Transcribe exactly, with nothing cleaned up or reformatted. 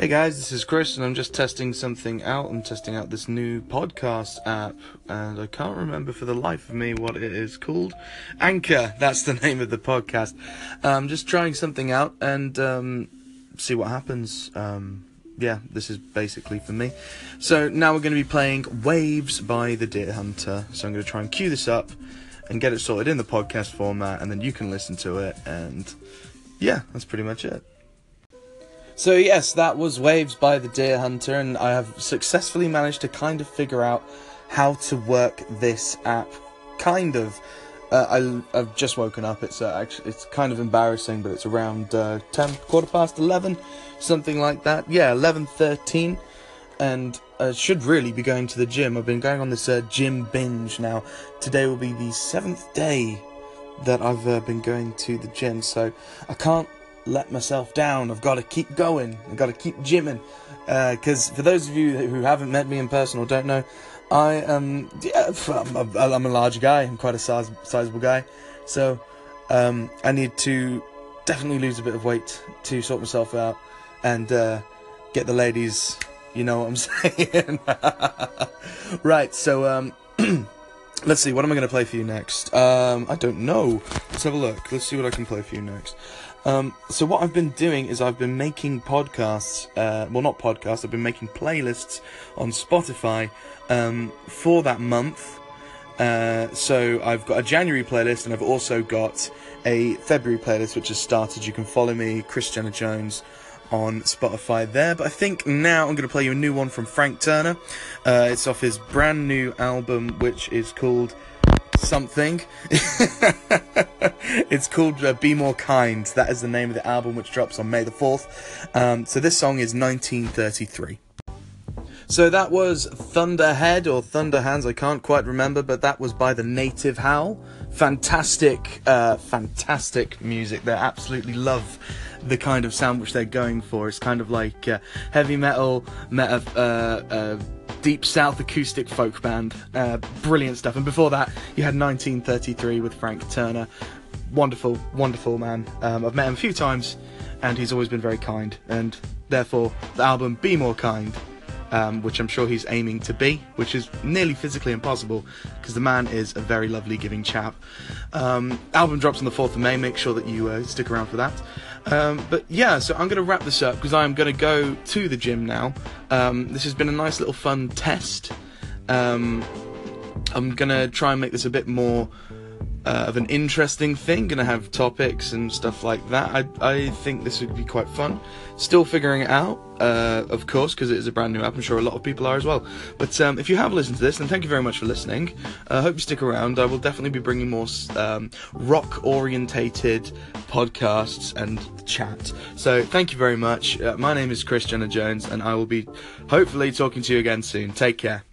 Hey guys, this is Chris, and I'm just testing something out. I'm testing out this new podcast app, and I can't remember for the life of me what it is called. Anchor, that's the name of the podcast. I'm um, just trying something out and um, see what happens. Um, yeah, this is basically for me. So now we're going to be playing Waves by the Deerhunter. So I'm going to try and cue this up and get it sorted in the podcast format, and then you can listen to it. And yeah, that's pretty much it. So yes, that was Waves by the Deerhunter, and I have successfully managed to kind of figure out how to work this app. Kind of. Uh, I, I've just woken up. It's uh, actually it's kind of embarrassing, but it's around uh, ten, quarter past eleven, something like that. Yeah, eleven thirteen, and uh, should really be going to the gym. I've been going on this uh, gym binge now. Today will be the seventh day that I've uh, been going to the gym, so I can't let myself down. I've got to keep going. I've got to keep gymming. Because uh, for those of you who haven't met me in person or don't know, I am... Yeah, I'm, a, I'm a large guy. I'm quite a size, sizable guy. So um, I need to definitely lose a bit of weight to sort myself out and uh, get the ladies... You know what I'm saying? Right, so... Um, let's see. What am I going to play for you next? Um, I don't know. Let's have a look. Let's see what I can play for you next. Um, so what I've been doing is I've been making podcasts, uh, well not podcasts, I've been making playlists on Spotify um, for that month. Uh, so I've got a January playlist, and I've also got a February playlist which has started. You can follow me, Chris Jenner Jones, on Spotify there. But I think now I'm going to play you a new one from Frank Turner. Uh, it's off his brand new album, which is called... something. It's called uh, Be More Kind. That is the name of the album, which drops on May the fourth. Um, so this song is nineteen thirty-three. So that was Thunderhead or Thunderhands, I can't quite remember, but that was by the Native Howl. Fantastic, uh, fantastic music. They absolutely love the kind of sound which they're going for. It's kind of like uh, heavy metal, meta, uh, uh, deep south acoustic folk band. Uh, brilliant stuff. And before that, you had nineteen thirty-three with Frank Turner. Wonderful, wonderful man. Um, I've met him a few times, and he's always been very kind. And therefore, the album Be More Kind... Um, which I'm sure he's aiming to be, which is nearly physically impossible because the man is a very lovely giving chap. Um, album drops on the fourth of May. Make sure that you uh, stick around for that. Um, but yeah, so I'm going to wrap this up because I'm going to go to the gym now. Um, this has been a nice little fun test. Um, I'm going to try and make this a bit more uh, of an interesting thing. Going to have topics and stuff like that. I, I think this would be quite fun. Still figuring it out. Uh, of course, because it is a brand new app. I'm sure a lot of people are as well. But um, if you have listened to this, then thank you very much for listening. I uh, hope you stick around. I will definitely be bringing more um, rock-orientated podcasts and chat. So thank you very much. Uh, my name is Chris Jenner Jones, and I will be hopefully talking to you again soon. Take care.